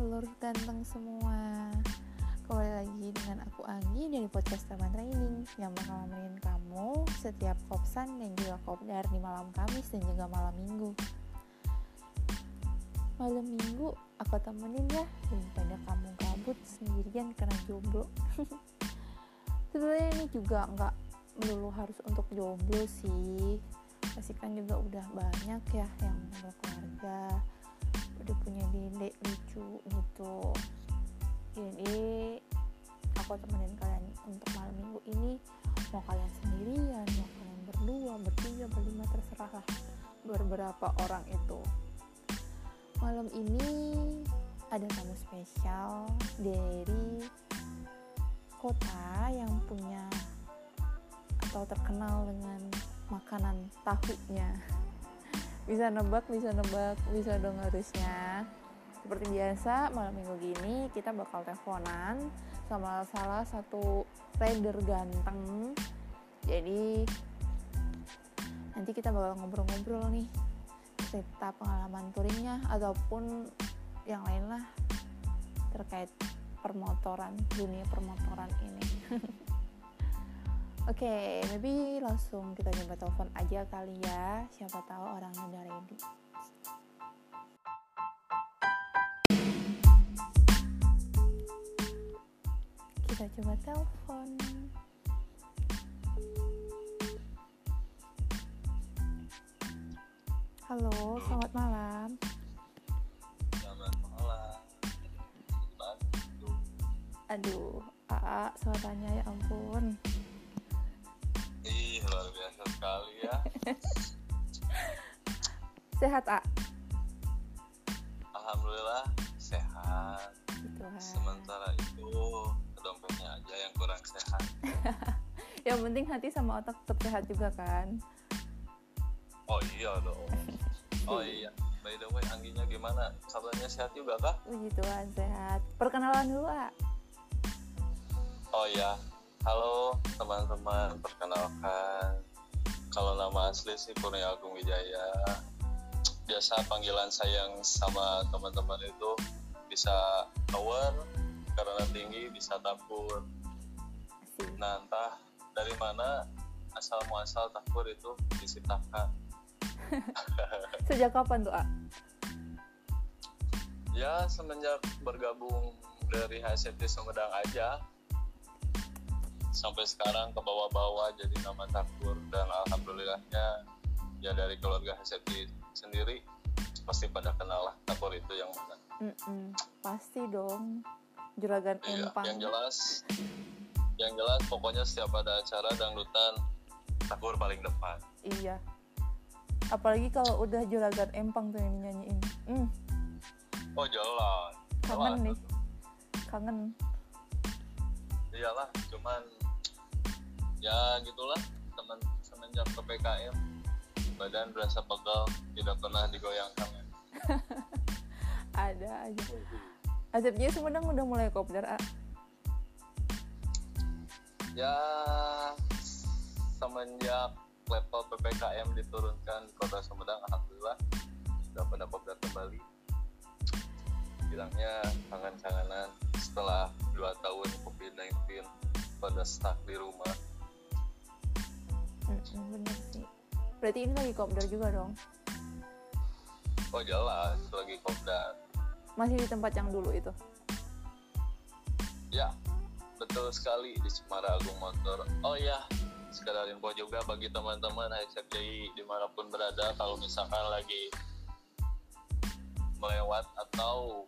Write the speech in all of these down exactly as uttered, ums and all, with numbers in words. Lur ganteng semua. Kembali lagi dengan aku Anggi dari podcast Taman Reining yang bakal nemenin kamu setiap kopsan dan juga kopdar di malam Kamis dan juga malam Minggu. Malam Minggu aku temenin ya daripada kamu kabut sendirian karena jomblo. Sebenarnya ini juga nggak melulu harus untuk jomblo sih. Pasti kan juga udah banyak ya yang berkeluarga, udah punya dedek lucu gitu. Jadi aku temenin kalian untuk malam Minggu ini, mau kalian sendirian, mau kalian berdua, bertiga, berlima, terserah lah beberapa orang itu. Malam ini ada tamu spesial dari kota yang punya atau terkenal dengan makanan tahunya. Bisa nebak, bisa nebak, bisa dong harusnya. Seperti biasa, malam Minggu gini kita bakal teleponan sama salah satu rider ganteng. Jadi nanti kita bakal ngobrol-ngobrol nih cerita pengalaman touringnya ataupun yang lain lah terkait permotoran, dunia permotoran ini. Oke, okay, maybe langsung kita coba telepon aja kali ya. Siapa tahu orangnya udah ready. Kita coba telepon. Halo, selamat malam. Selamat malam. Aduh, Aa, suaranya ya ampun. Ih, luar biasa sekali ya. Sehat, A? Alhamdulillah, sehat. Itulah. Sementara itu, dompetnya aja yang kurang sehat. Yang penting hati sama otak tetap sehat juga kan? Oh iya dong. Oh iya. By the way, Angginya gimana? Kabarnya sehat juga kah? Puji Tuhan, sehat. Perkenalan dulu, A. Oh iya. Halo teman-teman, perkenalkan, kalau nama asli sih Purnia Agung Widjaya. Biasa panggilan saya yang sama teman-teman itu bisa Takur karena tinggi, bisa Takur. Nah entah dari mana asal muasal Takur itu isi Taka. Sejak kapan tuh, A? Ya semenjak bergabung dari H C T Sumedang aja. Sampai sekarang ke bawah-bawah jadi nama Takur, dan alhamdulillahnya ya dari keluarga Hasjat sendiri pasti pada kenal lah Takur itu yang mana. Mm-mm, pasti dong juragan iya, empang. Yang jelas, yang jelas pokoknya setiap ada acara dangdutan Takur paling depan. Iya. Apalagi kalau udah juragan empang tuh yang nyanyiin. Mm. Oh jelas. Kangen jelas nih, kangen. Iyalah, cuman ya gitulah teman semenjak P P K M badan berasa pegal, tidak pernah digoyangkan ya. Ada aja. Asepce Sumedang udah mulai kopdar, A? Ya semenjak level P P K M diturunkan di Kota Sumedang, alhamdulillah sudah pada kopdar kembali. Bilangnya kangen-kangenan setelah dua tahun covid sembilan belas pada stuck di rumah. Bener sih. Berarti ini lagi kopdar juga dong? Oh jelas, lagi kopdar. Masih di tempat yang dulu itu? Ya, betul sekali, di Semarang Agung Motor. Oh ya, sekadar info juga bagi teman-teman H S M C dimanapun berada, kalau misalkan lagi melewat atau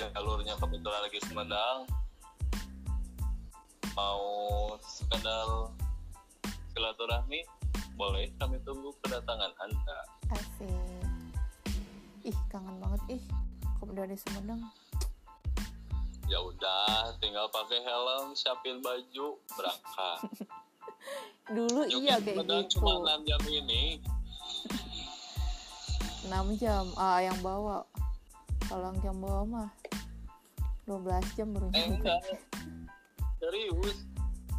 jalurnya kebetulan lagi Sumedang, mau sekedar silaturahmi, boleh kami tunggu kedatangan Anda. Asik. Ih, kangen banget ih kopdar di Sumedang. Ya udah, tinggal pakai helm, siapin baju, berangkat. Dulu Yuki iya kayak gitu. Cuma enam jam ini. enam jam, ah yang bawa. Kalau yang bawa mah dua belas jam baru nyampe. Eh, enggak. Serius.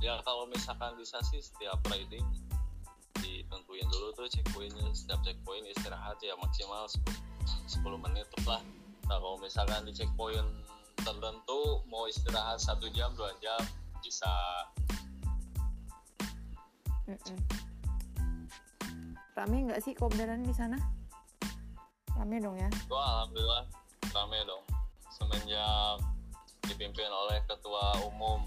Ya kalau misalkan bisa sih setiap riding ditentuin dulu tuh checkpointnya, setiap checkpoint istirahat ya maksimal sepuluh menit lah. Nah kalau misalkan di checkpoint tertentu mau istirahat satu jam dua jam bisa. Mm-mm. Rame nggak sih kopdaran di sana? Rame dong ya? Wah, alhamdulillah rame dong. Semenjak dipimpin oleh ketua umum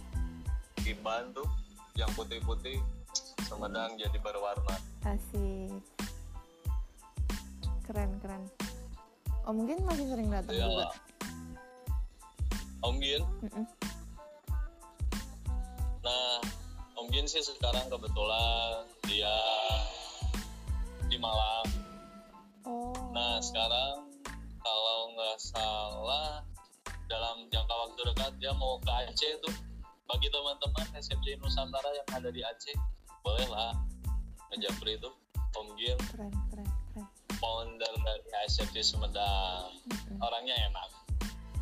Iban tuh yang putih-putih, Sumedang jadi berwarna. Asik. Keren-keren. Oh mungkin masih sering datang juga. Om Gil? Mm-mm. Nah, Om Gil sih sekarang kebetulan dia di Malang. Oh. Nah, sekarang kalau nggak salah dalam jangka waktu dekat dia mau ke Aceh tuh. Bagi teman-teman S M C Nusantara yang ada di Aceh, bolehlah ngejapri itu Om Gil. Keren, keren, keren. Founder dari H S M C Sumedang. Mm-hmm. Orangnya enak,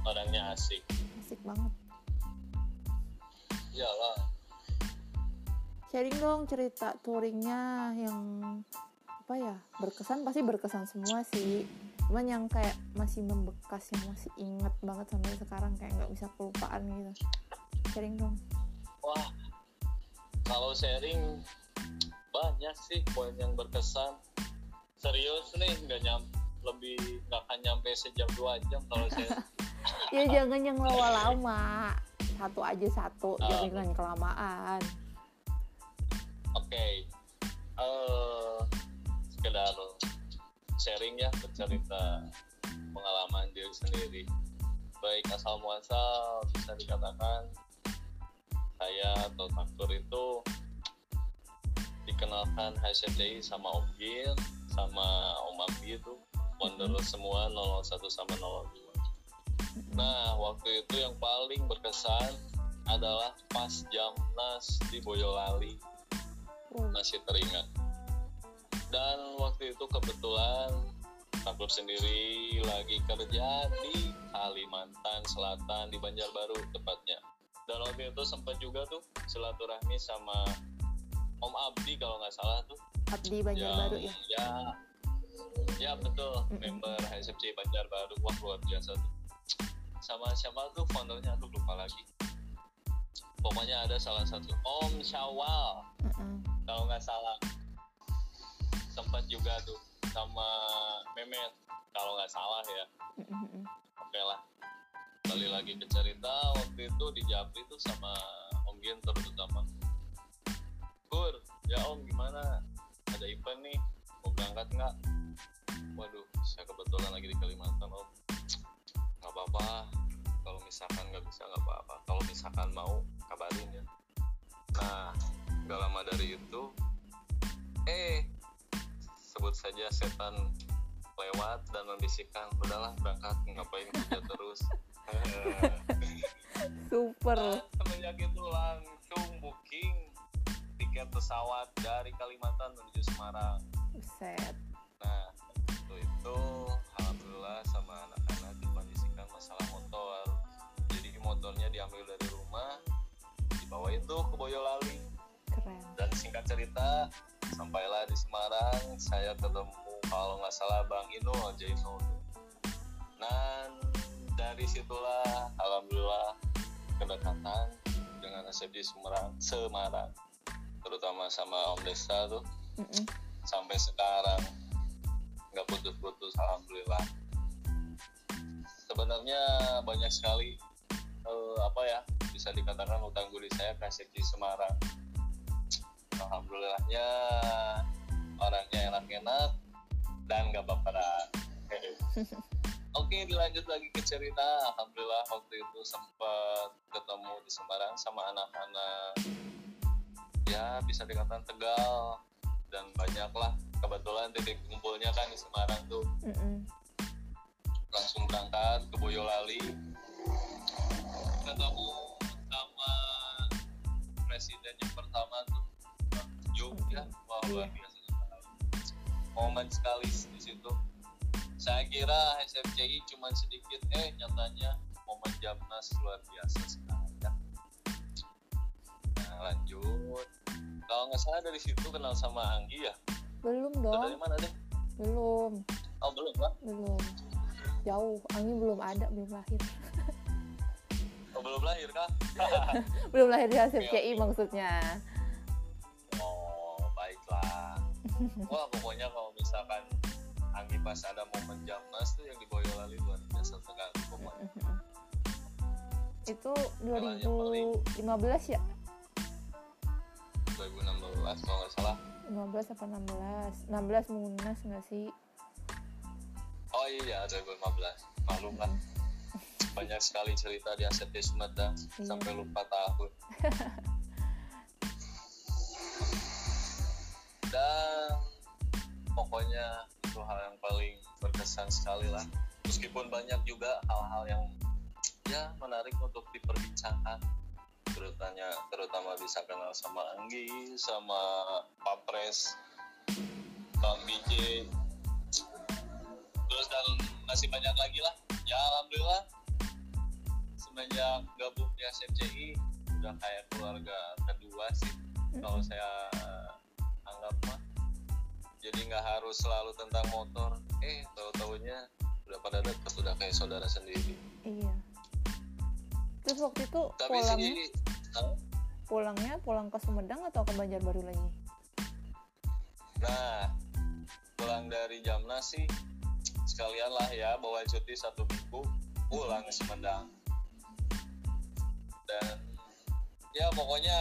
orangnya asik. Asik banget. Iyalah. Sharing dong cerita touringnya yang apa ya, berkesan, pasti berkesan semua sih. Cuman yang kayak masih membekas, yang masih inget banget sampai sekarang, kayak nggak bisa kelupaan gitu. Sharing dong. Wah, kalau sharing banyak sih poin yang berkesan. Serius nih, nggak nyam, lebih nggak akan nyampe sejam dua jam kalau saya. Ya jangan yang lama-lama, satu aja satu, um, jangan kelamaan. Oke, okay. uh, sekedar sharing ya, bercerita pengalaman diri sendiri. Baik asal muasal bisa dikatakan saya atau Takur itu dikenalkan H S M C I sama Om Gil sama Om Abi itu founder semua nol nol satu sama nol nol dua. Nah waktu itu yang paling berkesan adalah pas Jamnas di Boyolali, masih teringat. Dan waktu itu kebetulan Takur sendiri lagi kerja di Kalimantan Selatan, di Banjarbaru tepatnya. Dan waktu itu sempat juga tuh silaturahmi sama Om Abi kalau nggak salah tuh. Abdi Banjarbaru ya? Ya, ya betul. Mm-hmm. Member H S M C Banjarbaru. Wah luar biasa tuh. Sama siapa tuh foundernya? Aku lupa lagi. Pokoknya ada salah satu Om Syawal. Mm-hmm. Kalau nggak salah. Sempat juga tuh sama Memet kalau nggak salah ya. Mm-hmm. Oke lah. Kembali lagi ke cerita waktu itu di Japri tuh sama Om Gil terutama. Kur, ya Om gimana? Ada event nih, mau berangkat nggak? Waduh, saya kebetulan lagi di Kalimantan Om. Nggak apa-apa, kalau misalkan nggak bisa nggak apa-apa. Kalau misalkan mau, kabarin ya. Nah, nggak lama dari itu, eh, sebut saja setan lewat dan membisikkan, udahlah berangkat, ngapain kerja terus. Super. Nah, semenjak itu langsung booking tiket pesawat dari Kalimantan menuju Semarang. Set. Nah, waktu itu alhamdulillah sama anak-anak dikondisikan masalah motor. Jadi motornya diambil dari rumah, dibawa itu ke Boyolali. Keren. Dan singkat cerita, sampailah di Semarang, saya ketemu kalau nggak salah Bang Ino, Jino. Nah, dari situlah alhamdulillah kedekatan dengan S F I Semarang. Semarang. Terutama sama Om Desa tuh. Mm-mm. Sampai sekarang nggak putus-putus alhamdulillah. Sebenarnya banyak sekali eh, apa ya bisa dikatakan utang budi saya kasih di Semarang. Alhamdulillahnya orangnya enak-enak dan nggak baperan. Oke, dilanjut lagi ke cerita. Alhamdulillah waktu itu sempat ketemu di Semarang sama anak-anak. Ya bisa dikatakan Tegal dan banyak lah, kebetulan titik kumpulnya kan di Semarang tuh. Mm-mm. Langsung berangkat ke Boyolali, ketemu sama presiden yang pertama tuh Bang Jogja. Wah luar biasa sekali momen sekali di situ. Saya kira S F C I cuma sedikit, eh nyatanya momen Jamnas luar biasa sekali ya. Nah, lanjut. Kalau nggak salah dari situ kenal sama Anggi ya? Belum dong. Dari mana deh? Belum. Oh belum kan? Belum. jauh. Anggi belum ada, belum lahir. Oh, belum lahir kah? Belum lahir di H S M C I maksudnya. Oh, baiklah. Wah, pokoknya kalau misalkan Anggi pas ada momen Jamnas tuh yang di Boyolali luar biasa sekali pokoknya. Itu dua ribu lima belas ya? dua ribu enam belas kalau nggak salah. lima belas apa enam belas? enam belas Munas nggak sih? Oh iya, dua ribu lima belas. Malum kan. Banyak sekali cerita di H C T Sumedang, iya. Sampai lupa tahun. Dan pokoknya itu hal yang paling berkesan sekali lah. Meskipun banyak juga hal-hal yang ya menarik untuk diperbincangkan. Terutama, terutama bisa kenal sama Anggi, sama Papres, Bang B J, terus dan masih banyak lagi lah. Ya alhamdulillah semenjak gabung di S M C I udah kayak keluarga kedua sih, mm-hmm. Kalau saya anggap mah, jadi nggak harus selalu tentang motor, eh tahu-tahunya udah pada dekat, udah kayak saudara sendiri. Iya. Terus waktu itu tapi pulangnya sendiri, pulangnya pulang ke Sumedang atau ke Banjarbaru lagi? Nah, pulang dari Jamnas sih sekalian lah ya, bawa cuti satu minggu pulang ke Sumedang. Dan ya pokoknya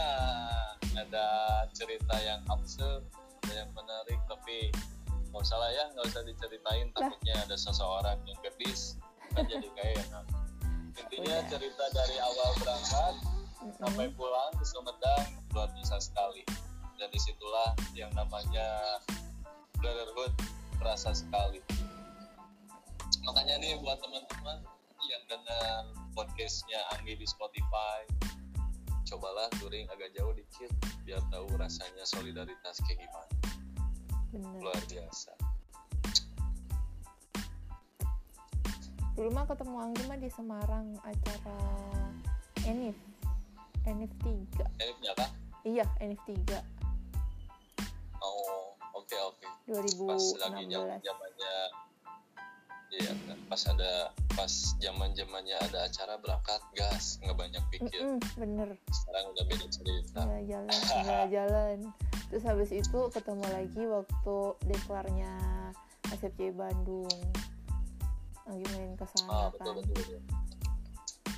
ada cerita yang absurd, yang menarik, tapi nggak usah lah ya, nggak usah diceritain, takutnya ada seseorang yang kebis kan jadi nggak enak. Intinya udah. Cerita dari awal berangkat mm-hmm. sampai pulang ke Sumedang luar biasa sekali. Dan disitulah yang namanya brotherhood terasa sekali. Makanya nih buat teman-teman yang dengar podcastnya Anggi di Spotify, cobalah touring agak jauh dikit biar tahu rasanya solidaritas kayak gimana. Bener. Luar biasa. Dulu mah ketemu Anggi mah di Semarang acara Enif Enif tiga. Enifnya apa? Iya, Enif tiga. Oh, oke okay, oke. Okay. dua ribu enam belas. Pas lagi jaman-jamannya. Iya, kan? Pas ada pas jaman-jamannya ada acara berangkat gas, nggak banyak pikir. Mm-mm, bener. Sekarang udah beda cerita. Nggak jalan, nggak jalan. Terus habis itu ketemu lagi waktu deklarnya S F C Bandung. Lagi main kesana ah, betul, kan betul betul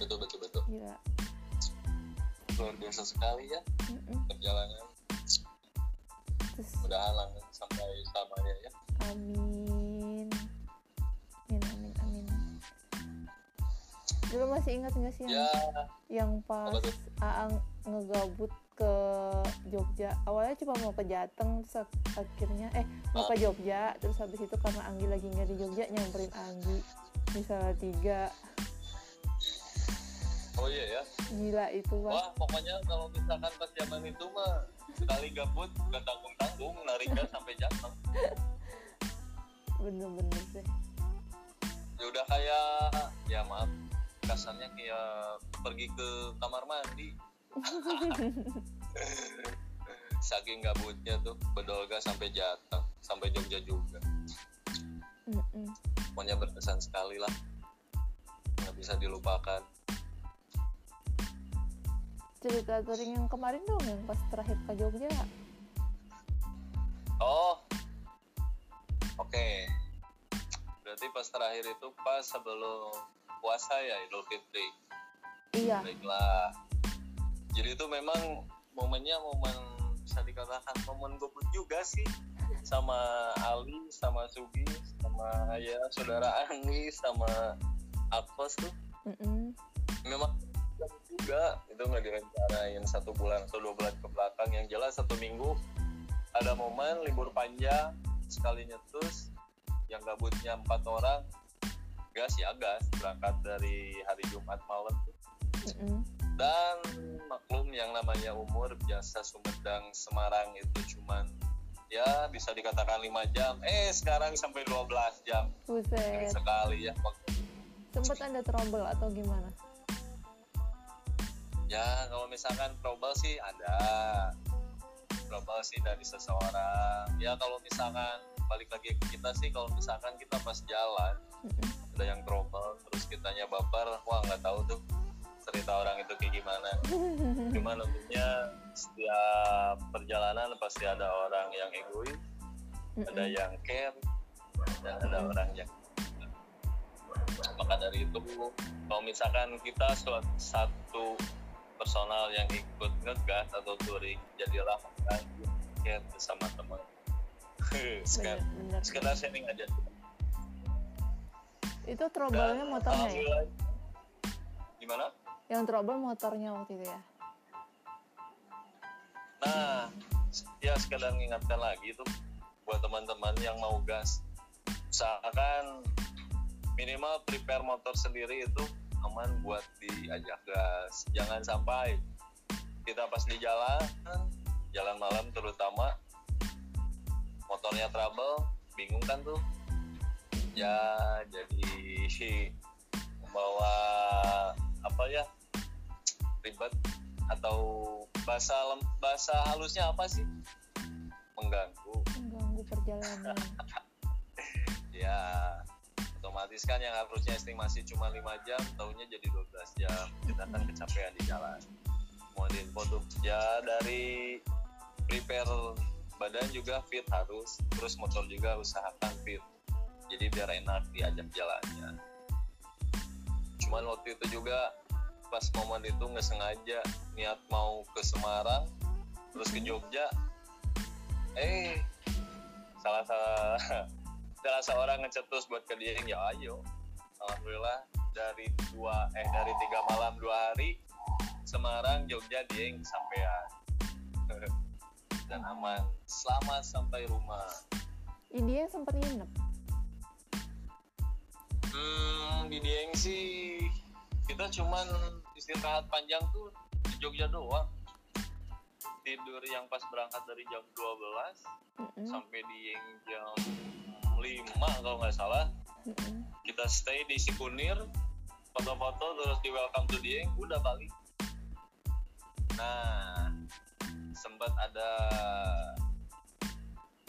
betul betul betul gila luar biasa sekali ya perjalanan. Mudah-mudahan langgeng sampai sama ya ya amin amin amin amin. Dulu masih ingat nggak sih yang, ya. yang pas Aang ngegabut ke Jogja, awalnya cuma mau ke Jateng, terus akhirnya eh mau ke Jogja, terus habis itu karena Anggi lagi nggak di Jogja nyamperin Anggi misalnya tiga. Oh iya ya. Gila itu mas. Wah pokoknya kalau misalkan pas zaman itu mah sekali gabut nggak tanggung tanggung nariknya sampai Jateng. Bener-bener sih. Ya udah kayak ya maaf kasarnya kayak pergi ke kamar mandi. Saking gabutnya tuh bedolga sampai Jateng sampai Jogja juga. Mm-mm. Pokoknya berkesan sekali lah, nggak bisa dilupakan. Cerita touring yang kemarin dong yang pas terakhir ke Jogja. Oh oke okay. Berarti pas terakhir itu pas sebelum puasa ya, Idul Fitri. Iya. Baiklah. Jadi itu memang momennya momen bisa dikatakan momen gabut juga sih, sama Ali, sama Sugi, sama ya saudara Anggi, sama Akos tuh. Mm-mm. Memang juga itu nggak direncanain satu bulan atau dua bulan ke belakang, yang jelas satu minggu ada momen libur panjang sekali nyetus, yang gabutnya empat orang gas ya gas berangkat dari hari Jumat malam tuh. Mm-mm. Dan maklum yang namanya umur biasa Sumedang Semarang itu cuman ya bisa dikatakan lima jam, eh sekarang sampai dua belas jam. Buset. Sekali ya. Sempet ada trouble atau gimana? Ya kalau misalkan trouble sih ada, trouble sih dari seseorang. Ya kalau misalkan balik lagi ke kita sih, kalau misalkan kita pas jalan mm-hmm. ada yang trouble, terus kitanya baper, wah nggak tahu tuh cerita orang itu kayak gimana. Cuman tentunya setiap perjalanan pasti ada orang yang egois, mm-hmm. ada yang care, dan ada orang yang. Maka dari itu kalau misalkan kita suatu satu personal yang ikut ngegas atau touring, jadilah orang yang care bersama teman. Sekedar sharing aja. Itu trouble-nya motornya ya? Gimana? Yang trouble motornya waktu itu ya? Nah, ya sekadar mengingatkan lagi itu buat teman-teman yang mau gas. Usahakan minimal prepare motor sendiri itu aman buat diajak gas. Jangan sampai kita pas di jalan, jalan malam terutama, motornya trouble, bingung kan tuh. Ya jadi membawa apa ya, ribet atau bahasa bahasa halusnya apa sih, mengganggu mengganggu perjalanan. Ya otomatis kan yang harusnya estimasi cuma lima jam taunya jadi dua belas jam, kita akan kecapean di jalan. Kemudian produk ya dari prepare badan juga fit harus, terus motor juga usahakan fit. Jadi biar enak diajak jalannya. Cuman waktu itu juga pas momen itu nggak sengaja niat mau ke Semarang terus ke Jogja. Eh salah salah salah seorang ngecetus buat ke Dieng, ya ayo. Alhamdulillah dari dua eh dari tiga malam dua hari Semarang Jogja Dieng sampean dan aman. Selamat sampai rumah. Dieng sempat nginep. Hmm, di Dieng sih kita cuman istirahat panjang tuh di Jogja doang. Tidur yang pas berangkat dari jam dua belas mm-hmm. sampai Dieng jam lima kalau nggak salah. Mm-hmm. Kita stay di Sikunir, foto-foto terus di welcome to Dieng, udah balik. Nah, sempat ada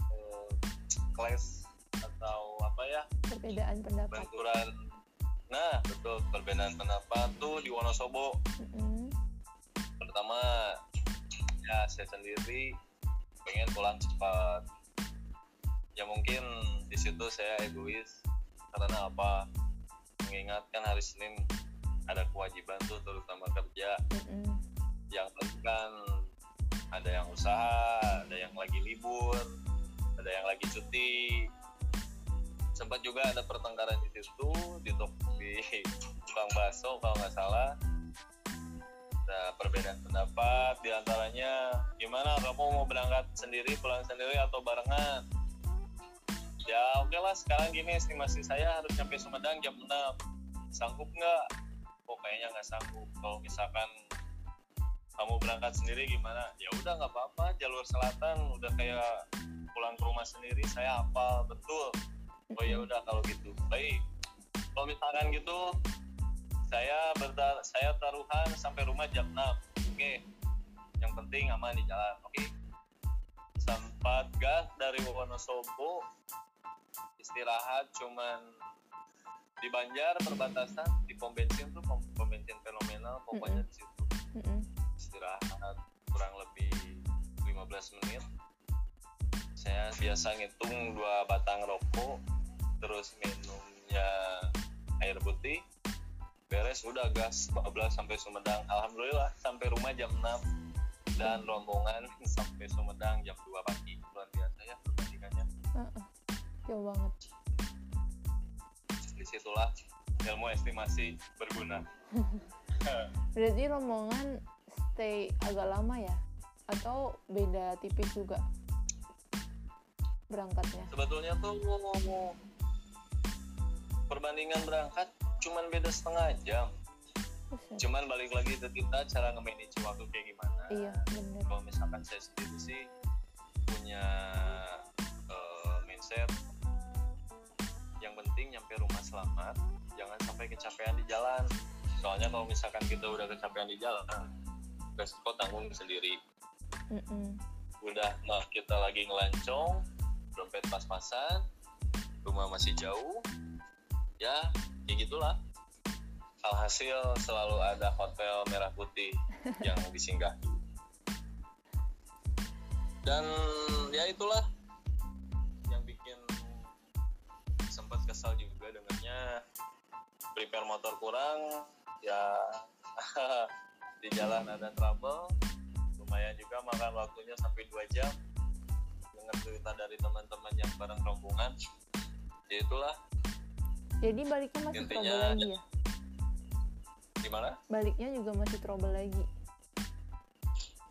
uh, class atau apa ya? Perbedaan pendapat. Benturan. Nah, betul, perbedaan pendapat tuh di Wonosobo. Mm-hmm. Pertama, ya saya sendiri pengen pulang cepat. Ya mungkin di situ saya egois karena apa? Mengingatkan hari Senin ada kewajiban tuh terutama kerja. Mm-hmm. Yang kan ada yang usaha, ada yang lagi libur, ada yang lagi cuti. Sempat juga ada pertengkaran di situ di tukang bakso kalau nggak salah. Nah, perbedaan pendapat diantaranya gimana kamu mau berangkat sendiri, pulang sendiri atau barengan? Ya oke lah, sekarang gini estimasi saya harus nyampe Sumedang jam enam, sanggup nggak? Oh kayaknya nggak sanggup. Kalau misalkan kamu berangkat sendiri gimana? Ya udah nggak apa-apa, jalur selatan udah kayak pulang ke rumah sendiri, saya hafal betul. Oh ya udah kalau gitu. Baik. Kalau misalkan gitu, saya berda- saya taruhan sampai rumah jam enam. Oke. Yang penting aman di jalan. Oke. Sempat gas dari Wonosobo, istirahat cuman di Banjar perbatasan, di pom bensin tuh pom, pom bensin fenomenal pokoknya mm-hmm. di situ. Mm-hmm. Istirahat kurang lebih lima belas menit. Saya biasa ngitung dua batang rokok, terus minumnya air putih, beres udah gas empat belas sampai Sumedang. Alhamdulillah sampai rumah jam enam dan rombongan sampai Sumedang jam dua pagi. Luar biasa ya perbandingannya. Uh-uh. Jauh banget. Disitulah ilmu estimasi berguna. Berarti rombongan stay agak lama ya? Atau beda tipis juga berangkatnya? Sebetulnya tuh perbandingan berangkat cuman beda setengah jam. Usul. Cuman balik lagi ke kita cara nge-manage waktu kayak gimana. Iya, bener. Kalau misalkan saya sendiri sih punya uh, mindset yang penting nyampe rumah selamat, jangan sampai kecapean di jalan. Soalnya kalau misalkan kita udah kecapean di jalan, resiko tanggung sendiri. Mm-mm. Udah nah kita lagi ngelancong, dompet pas-pasan, rumah masih jauh, ya ya gitulah. Alhasil selalu ada hotel merah putih yang disinggahi. Dan ya itulah yang bikin sempat kesal juga dengannya. Prepare motor kurang, ya di jalan ada trouble. Lumayan juga makan waktunya sampai dua jam. Dengar cerita dari teman-teman yang bareng rombongan. Ya itulah. Jadi baliknya masih intinya, trouble lagi ya? Gimana? Baliknya juga masih trouble lagi.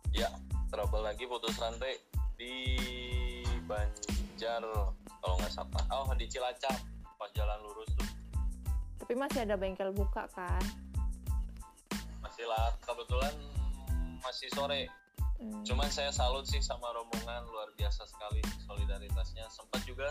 Ya, trouble lagi putus rantai di Banjar kalau nggak salah. Oh, di Cilacap pas jalan lurus tuh. Tapi masih ada bengkel buka kan? Masih lah, kebetulan masih sore. Hmm. Cuman saya salut sih sama rombongan, luar biasa sekali solidaritasnya. Sempat juga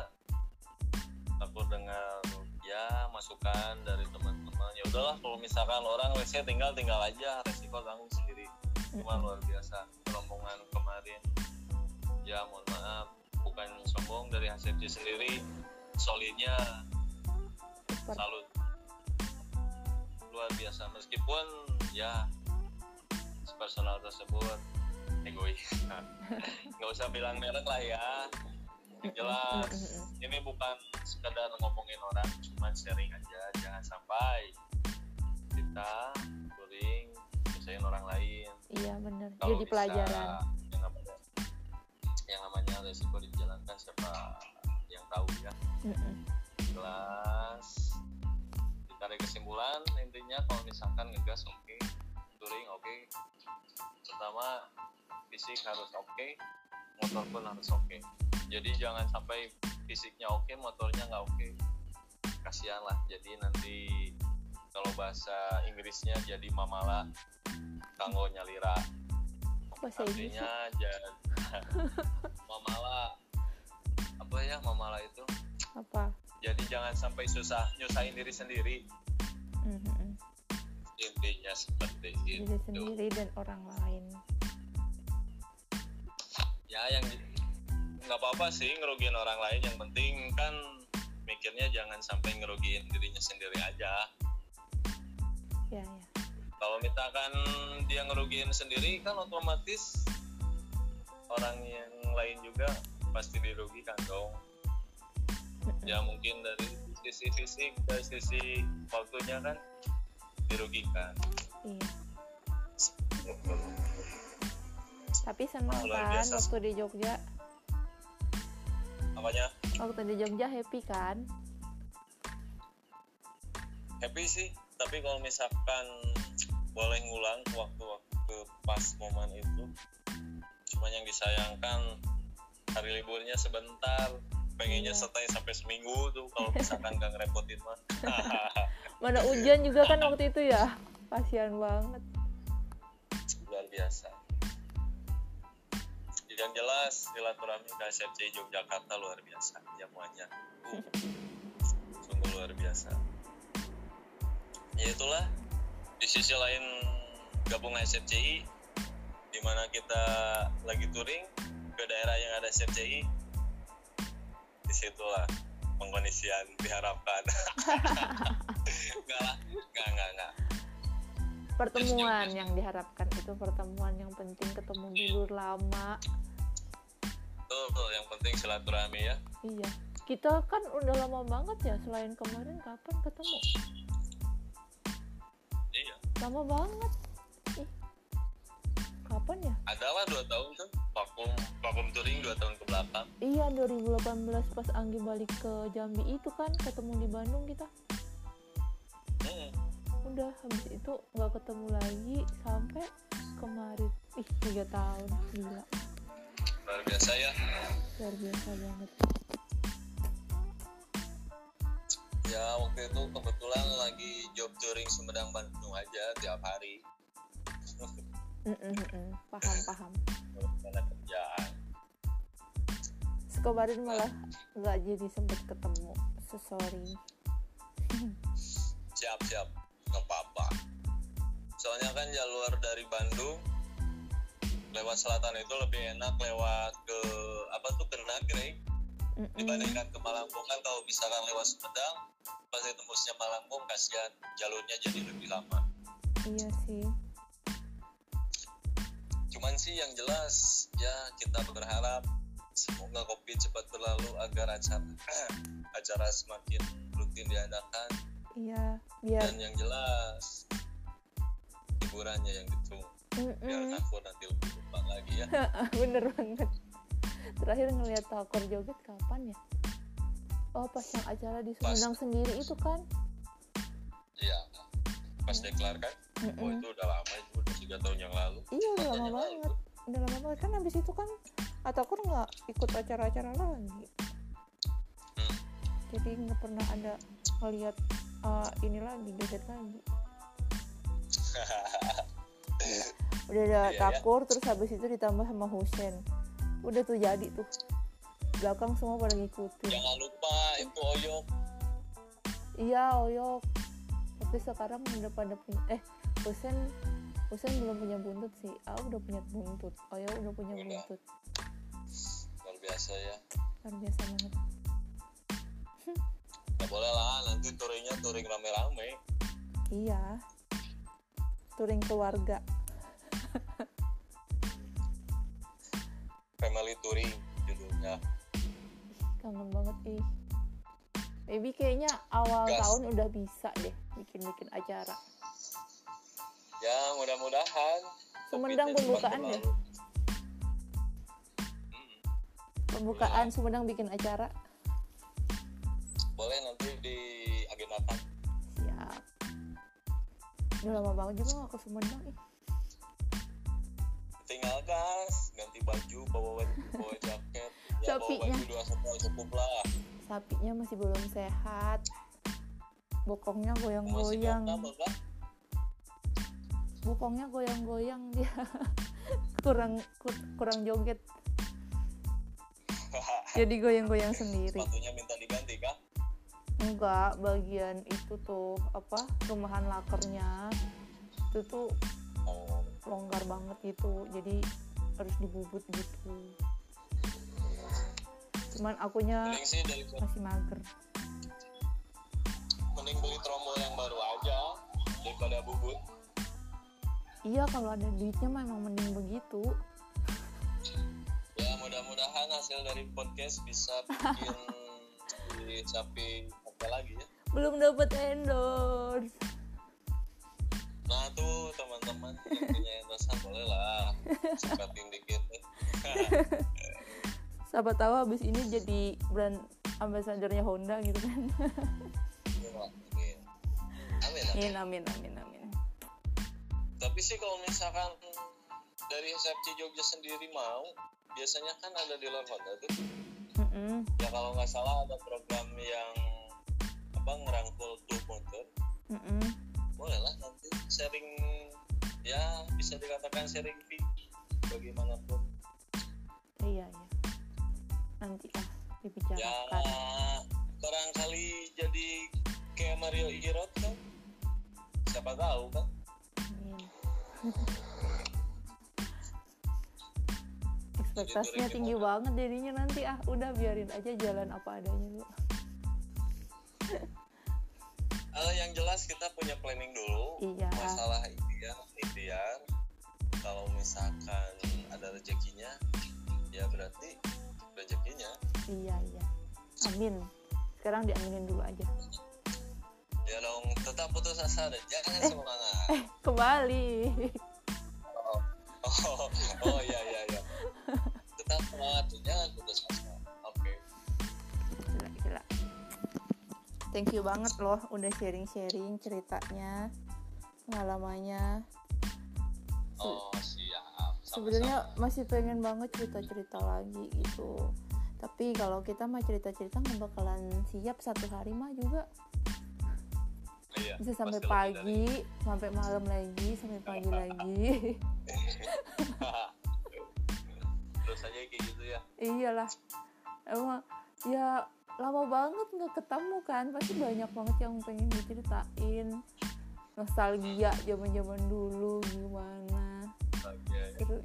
takut dengan ya masukan dari teman-teman. Ya udahlah, kalau misalkan orang W C tinggal tinggal aja, resiko tanggung sendiri. Cuma luar biasa rombongan kemarin. Ya mohon maaf, bukan sombong, dari H C T sendiri solidnya, salut luar biasa. Meskipun ya personal tersebut egois, nggak usah bilang merek lah ya. Jelas ini bukan sekedar ngomongin orang, cuma sharing aja. Jangan sampai kita boring misalnya orang lain. Iya benar, jadi pelajaran. Yang namanya, yang namanya resiko dijalankan siapa yang tahu ya. Mm-mm. Jelas ditarik kesimpulan intinya kalau misalkan ngegas oke, okay. Touring oke, okay. Pertama fisik harus oke, okay. Motor pun harus oke, okay. Jadi jangan sampai fisiknya oke, okay, motornya nggak oke, okay. Kasihan lah. Jadi nanti kalau bahasa Inggrisnya jadi mamala, kanggo nyalira. Artinya jadi mamala. Apa ya mamala itu? Apa? Jadi jangan sampai susah nyusahin diri sendiri. Mm-hmm. Intinya seperti itu. Diri sendiri dan orang lain. Ya yang nggak apa-apa sih ngerugiin orang lain, yang penting kan mikirnya jangan sampai ngerugiin dirinya sendiri aja ya, ya. Kalau misalkan dia ngerugiin sendiri kan otomatis orang yang lain juga pasti dirugikan dong. Ya mungkin dari sisi fisik, dari sisi waktunya kan dirugikan iya. Tapi senang kan waktu di Jogja. Apanya? Waktu di Jogja happy kan? Happy sih, tapi kalau misalkan boleh ngulang waktu-waktu pas momen itu. Cuma yang disayangkan hari liburnya sebentar, pengennya iya. Stay sampai seminggu tuh kalau misalkan gak ngerepotin mah. Mana hujan juga kan waktu itu ya, kasihan banget. Luar biasa. Yang jelas Laturamika S F C I Yogyakarta luar biasa jamuannya, uh, sungguh luar biasa. Ya itulah, di sisi lain gabung S F C I di mana kita lagi touring ke daerah yang ada S F C I, disitulah pengkondisian diharapkan. Enggak lah, enggak enggak enggak. Pertemuan yes, yang yes. diharapkan itu pertemuan yang penting, ketemu dulur yes. lama. Tuh, tuh yang penting silaturahmi ya. Iya, kita kan udah lama banget ya, selain kemarin kapan ketemu? Iya. Lama banget. Ih, kapan ya? Adalah dua tahun tuh, vakum vakum touring dua tahun ke belakang. Iya, dua ribu delapan belas pas Anggi balik ke Jambi itu kan ketemu di Bandung kita. Hmm. Udah habis itu nggak ketemu lagi sampai kemarin. Ih, tiga tahun, gila, luar biasa ya, luar biasa banget ya. Waktu itu kebetulan lagi job touring Sumedang Bandung aja tiap hari. Paham paham karena kerjaan. Sekobarin malah nggak jadi sempet ketemu, so sorry. Siap siap, nggak apa-apa. Soalnya kan jalur dari Bandung lewat selatan itu lebih enak lewat ke apa tuh, ke Nagreg dibandingkan ke Malang. Kan kalau misalkan lewat Sumedang pas tembusnya Malangbong kasihan jalurnya jadi lebih lama. Iya sih. Cuman sih yang jelas ya kita berharap semoga COVID cepat berlalu agar acara acara semakin rutin diadakan. Iya, biar. Dan yang jelas hiburannya yang gitu. Mm-mm. Biar Takur nanti lebih lupa lagi ya. Bener banget. Terakhir ngelihat Takur joget kapan ya? Oh pas yang acara di Sumedang sendiri itu kan? Iya, pas mm. deklar kan? Mm-mm. Oh itu udah lama, itu udah tiga tahun yang lalu. Iya udah lama banget. Udah lama banget kan abis itu kan Takur nggak ikut acara-acara lagi. Mm. Jadi nggak pernah ada ngelihat uh, ini lagi joget lagi. Udah ada iya, Takur ya. Terus habis itu ditambah sama Husen, udah tuh jadi tuh belakang semua pada ngikutin. Jangan lupa itu Oyok. Iya Oyok, tapi sekarang udah pada punya, eh Husen Husen belum punya buntut sih. Ah udah punya buntut, Oyok udah punya udah. buntut. Luar biasa ya, luar biasa banget. Gak boleh lah nanti touringnya touring rame-rame. Iya, touring keluarga. Family touring judulnya. Kangen banget ih. Maybe kayaknya awal Gas. tahun udah bisa deh bikin-bikin acara. Ya, mudah-mudahan. Sumedang pembukaan ya. Hmm. Pembukaan ya. Sumedang bikin acara. Boleh nanti diagendakan. Siap. Udah lama banget juga gak ke Sumedang ih. Tinggal gas, ganti baju, bawa bawa jaket, ya, bawa baju dua sepuluh cukup lah. Sapinya masih belum sehat, bokongnya goyang-goyang. Bokongnya goyang-goyang dia, kurang kur- kurang joget. Jadi goyang-goyang sendiri. Sepatunya minta diganti kah? Enggak, bagian itu tuh apa rumahan lakernya itu tuh. Oh. Longgar banget gitu, jadi harus dibubut gitu. Cuman akunya dari... masih mager. Mending beli tromol yang baru aja daripada bubut. Iya kalau ada duitnya memang mending begitu. Ya mudah-mudahan hasil dari podcast bisa bikin dicapai apa lagi ya. Belum dapat endorse. Nah tuh teman-teman yang punya endorsement boleh lah sikatin dikit. Siapa tahu abis ini jadi brand ambasadornya Honda gitu kan. Amin, amin. Amin, amin, amin. Tapi sih kalau misalkan dari S F C Jogja sendiri mau, biasanya kan ada dealer Honda tuh. Mm-mm. Ya kalau nggak salah ada program yang apa ngerangkul klub motor. Mm-mm. Boleh lah nanti sharing ya, bisa dikatakan sharing fee bagaimanapun. Iya ya, nanti ah dibicarakan ya, barangkali jadi kayak Mario Irod kan, siapa tahu kan. Iya. Ekspektasinya tinggi gimana? Banget jadinya nanti ah udah biarin aja jalan apa adanya dulu. Uh, yang jelas kita punya planning dulu. Iya. Masalah ikhtiar, ikhtiar. Kalau misalkan ada rezekinya, ya berarti rezekinya. Iya iya. Amin. Sekarang diaminin dulu aja. Ya dong, tetap putus asa dan jangan eh, semangat. Eh, kembali. Oh oh, oh iya iya iya. Tetap semangat dan jangan putus asa. Oke. Okay. Gila gila. Thank you banget loh udah sharing-sharing ceritanya, pengalamannya. Oh siap. Sebenarnya masih pengen banget cerita-cerita lagi gitu. Tapi kalau kita mah cerita-cerita nggak bakalan siap satu hari mah juga. Iya, bisa sampai pagi, dari... sampai malam lagi, sampai pagi lagi. Terus aja kayak gitu ya. Iyalah. Emang ya lama banget nggak ketemu kan, pasti banyak banget yang pengen diceritain, nostalgia zaman-zaman dulu gimana serunya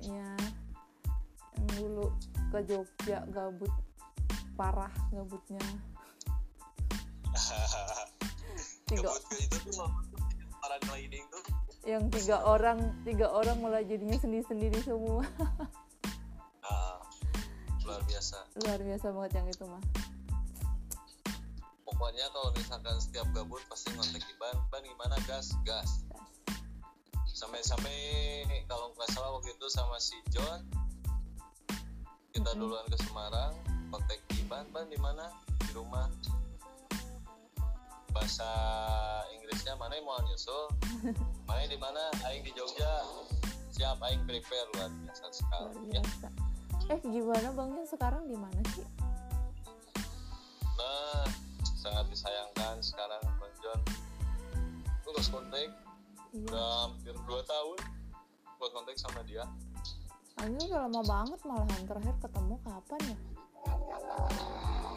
yang dulu ke Jogja gabut parah gabutnya. tiga yang tiga orang tiga orang malah jadinya sendiri-sendiri semua. Nah, luar biasa luar biasa banget yang itu mah. Pokoknya kalau misalkan setiap gabut pasti ngontek Iban, Ban gimana gas gas sampai-sampai kalau nggak salah waktu itu sama si John kita mm-hmm. duluan ke Semarang, kontak Iban, Ban di mana, di rumah, bahasa Inggrisnya mana yang mau nyusul, mana di mana, aing di Jogja, siap aing prepare. Luar biasa sekali. Luar biasa. Ya. Eh gimana Bangnya sekarang di mana sih? Nah sangat disayangkan sekarang Bang John terus kontak. Iya. Udah hampir dua tahun buat kontak sama dia. Anjir udah lama banget malahan, terakhir ketemu kapan ya?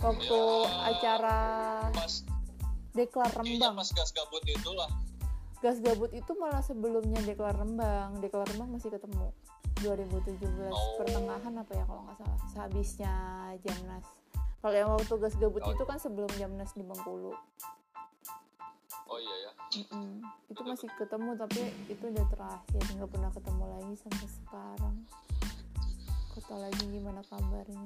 Waktu ya, acara pas, deklar Rembang. Pas gas gabut itulah. Gas gabut itu malah sebelumnya deklar Rembang. Deklar Rembang masih ketemu dua ribu tujuh belas oh. pertengahan apa ya kalau nggak salah. Sehabisnya Jamnas. Kalau yang waktu gas gabut oh, itu kan sebelum Jamnas di Bengkulu. Oh iya ya. Mm-mm. Itu masih ketemu tapi itu udah terakhir, nggak pernah ketemu lagi sampai sekarang. Kota lagi gimana kabarnya?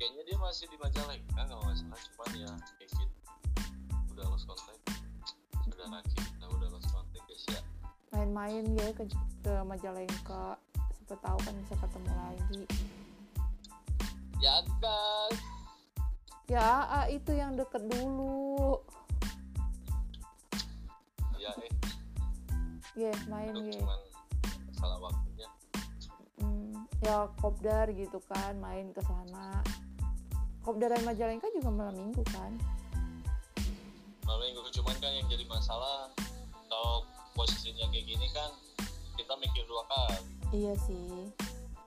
Kayaknya dia masih di Majalengka kalau nggak salah, cuman ya dikit udah lost contact, sudah lagi, kita udah lost contact guys ya. Main-main ya ke, ke Majalengka, siapa tahu kan bisa ketemu lagi. Ya guys. Ya A, itu yang deket dulu. Ya eh. Ya yeah, main ya. Cuman salah waktunya. Hmm, ya kopdar gitu kan, main ke sana. Kopdaran Majalengka juga malam minggu kan. Malam minggu cuman kan yang jadi masalah kalau posisinya kayak gini kan kita mikir dua kali. Iya sih.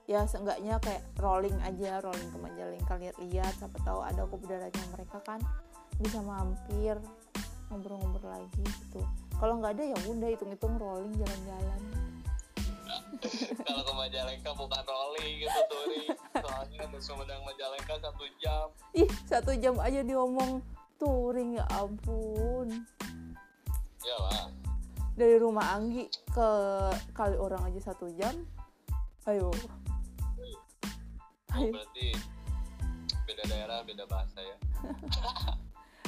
Ya seenggaknya kayak rolling aja, rolling ke Majalengka, lihat-lihat, siapa tahu ada kopdaranya mereka kan bisa mampir ngobrol-ngobrol lagi gitu. Kalau nggak ada ya udah hitung-hitung rolling jalan-jalan. Nah, kalau ke Majalengka bukan rolling gitu tuh nih, soalnya ke Sumedang Majalengka satu jam. Ih satu jam aja diomong touring, ya ampun. Iyalah. Dari rumah Anggi ke kali orang aja satu jam. Ayo. Oh, berarti beda daerah, beda bahasa ya.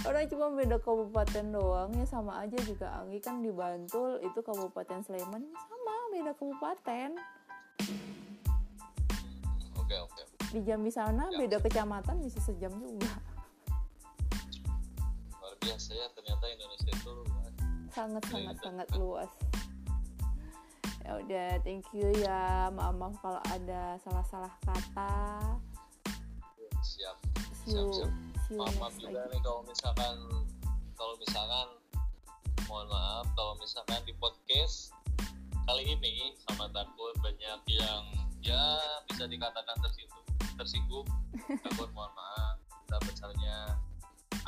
Orang cuma beda kabupaten doang ya, sama aja juga. Anggi kan di Bantul, itu Kabupaten Sleman, sama beda kabupaten. Oke, oke. Di Jambi sana ya, beda kecamatan bisa sejam juga. Luar biasa ya, ternyata Indonesia itu luas. Sangat Jadi sangat sangat luas. Ya udah, thank you ya. Maaf-maaf kalau ada salah-salah kata. Siap. Siap-siap. Maaf juga lagi. Nih kalau misalkan kalau misalkan mohon maaf kalau misalkan di podcast kali ini sama Takur banyak yang ya bisa dikatakan tersinggung. Tersinggung. Takur mohon maaf. Kita besarnya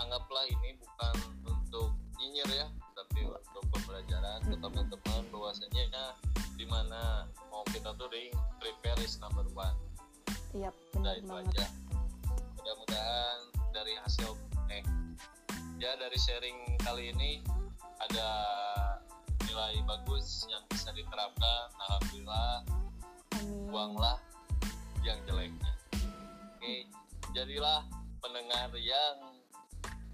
anggaplah ini bukan untuk nyinyir ya, tapi untuk pembelajaran ke teman-teman bahwasanya ya, di mana mau kita touring prepare is number one. Iya, benar banget. Aja. Mudah-mudahan dari hasil eh ya dari sharing kali ini ada nilai bagus yang bisa diterapkan. Alhamdulillah. Buanglah yang jeleknya. Oke, jadilah pendengar yang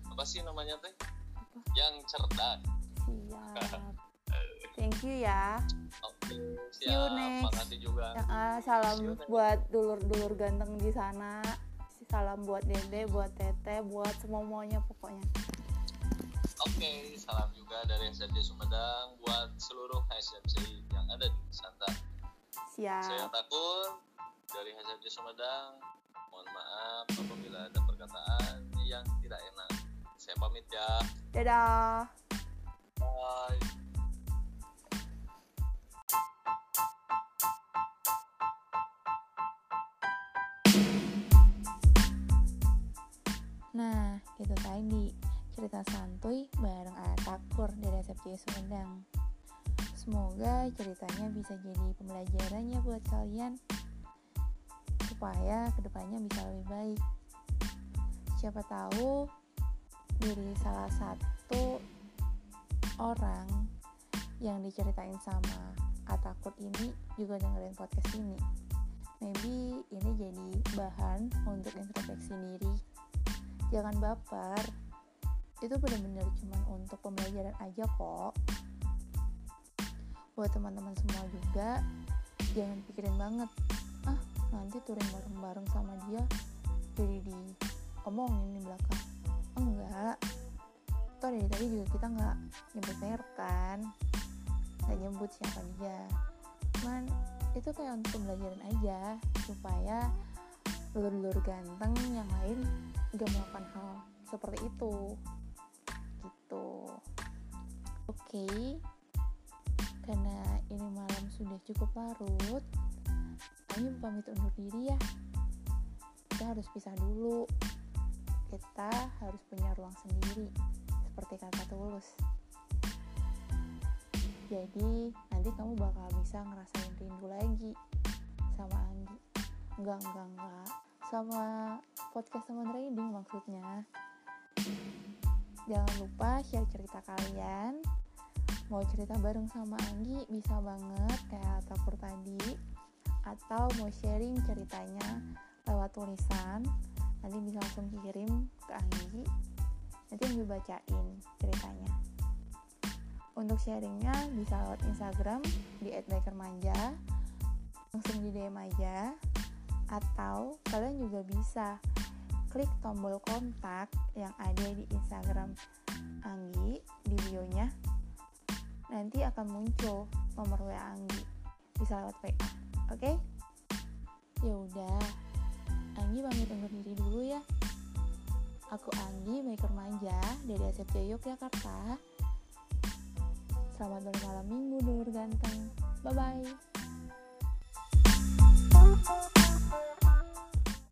apa sih namanya teh? Yang cerdas. Siap. Thank you ya. Oke, see you next. Makasih juga. Uh, salam buat dulur-dulur ganteng di sana. Salam buat Dede, buat Tete, buat semua-muanya pokoknya. Oke, salam juga dari S F C Sumedang buat seluruh H S M C yang ada di Nusantara. Siap. Saya Takur dari H S M C Sumedang. Mohon maaf apabila ada perkataan yang tidak enak. Saya pamit ya. Dadah. Bye. Nah, itu tadi cerita santuy bareng Takur dari S F C Sumedang. Semoga ceritanya bisa jadi pembelajarannya buat kalian supaya kedepannya bisa lebih baik. Siapa tahu dari salah satu orang yang diceritain sama Takur ini juga dengerin podcast ini. Maybe ini jadi bahan untuk introspeksi diri. Jangan baper, itu benar-benar cuma untuk pembelajaran aja kok. Buat teman-teman semua juga, jangan pikirin banget, ah nanti touring bareng-bareng sama dia jadi diomongin di belakang. Enggak, toh dari tadi juga kita nggak nyebut merek kan, nggak nyebut siapa dia, cuman itu kayak untuk pembelajaran aja supaya lulur-lulur ganteng yang lain gak melakukan hal seperti itu gitu. Oke, karena ini malam sudah cukup larut, ayo pamit undur diri ya. Kita harus pisah dulu, kita harus punya ruang sendiri seperti kata Tulus. Jadi nanti kamu bakal bisa ngerasain rindu lagi sama Anggi. Enggak, enggak, enggak. Sama podcast Taman Reining maksudnya. Jangan lupa share cerita kalian. Mau cerita bareng sama Anggi bisa banget kayak Takur tadi. Atau mau sharing ceritanya lewat tulisan, nanti bisa langsung kirim ke Anggi. Nanti Anggi bacain ceritanya. Untuk sharingnya bisa lewat Instagram di et bakermanja, langsung di D M aja, atau kalian juga bisa klik tombol kontak yang ada di Instagram Anggi di bio-nya. Nanti akan muncul nomor W A Anggi, bisa lewat W A, oke? Okay? Ya udah, Anggi pamit undur diri dulu ya. Aku Anggi, Bakermanja dari A C G Yogyakarta. Selamat bermalam minggu, dulur ganteng. Bye-bye.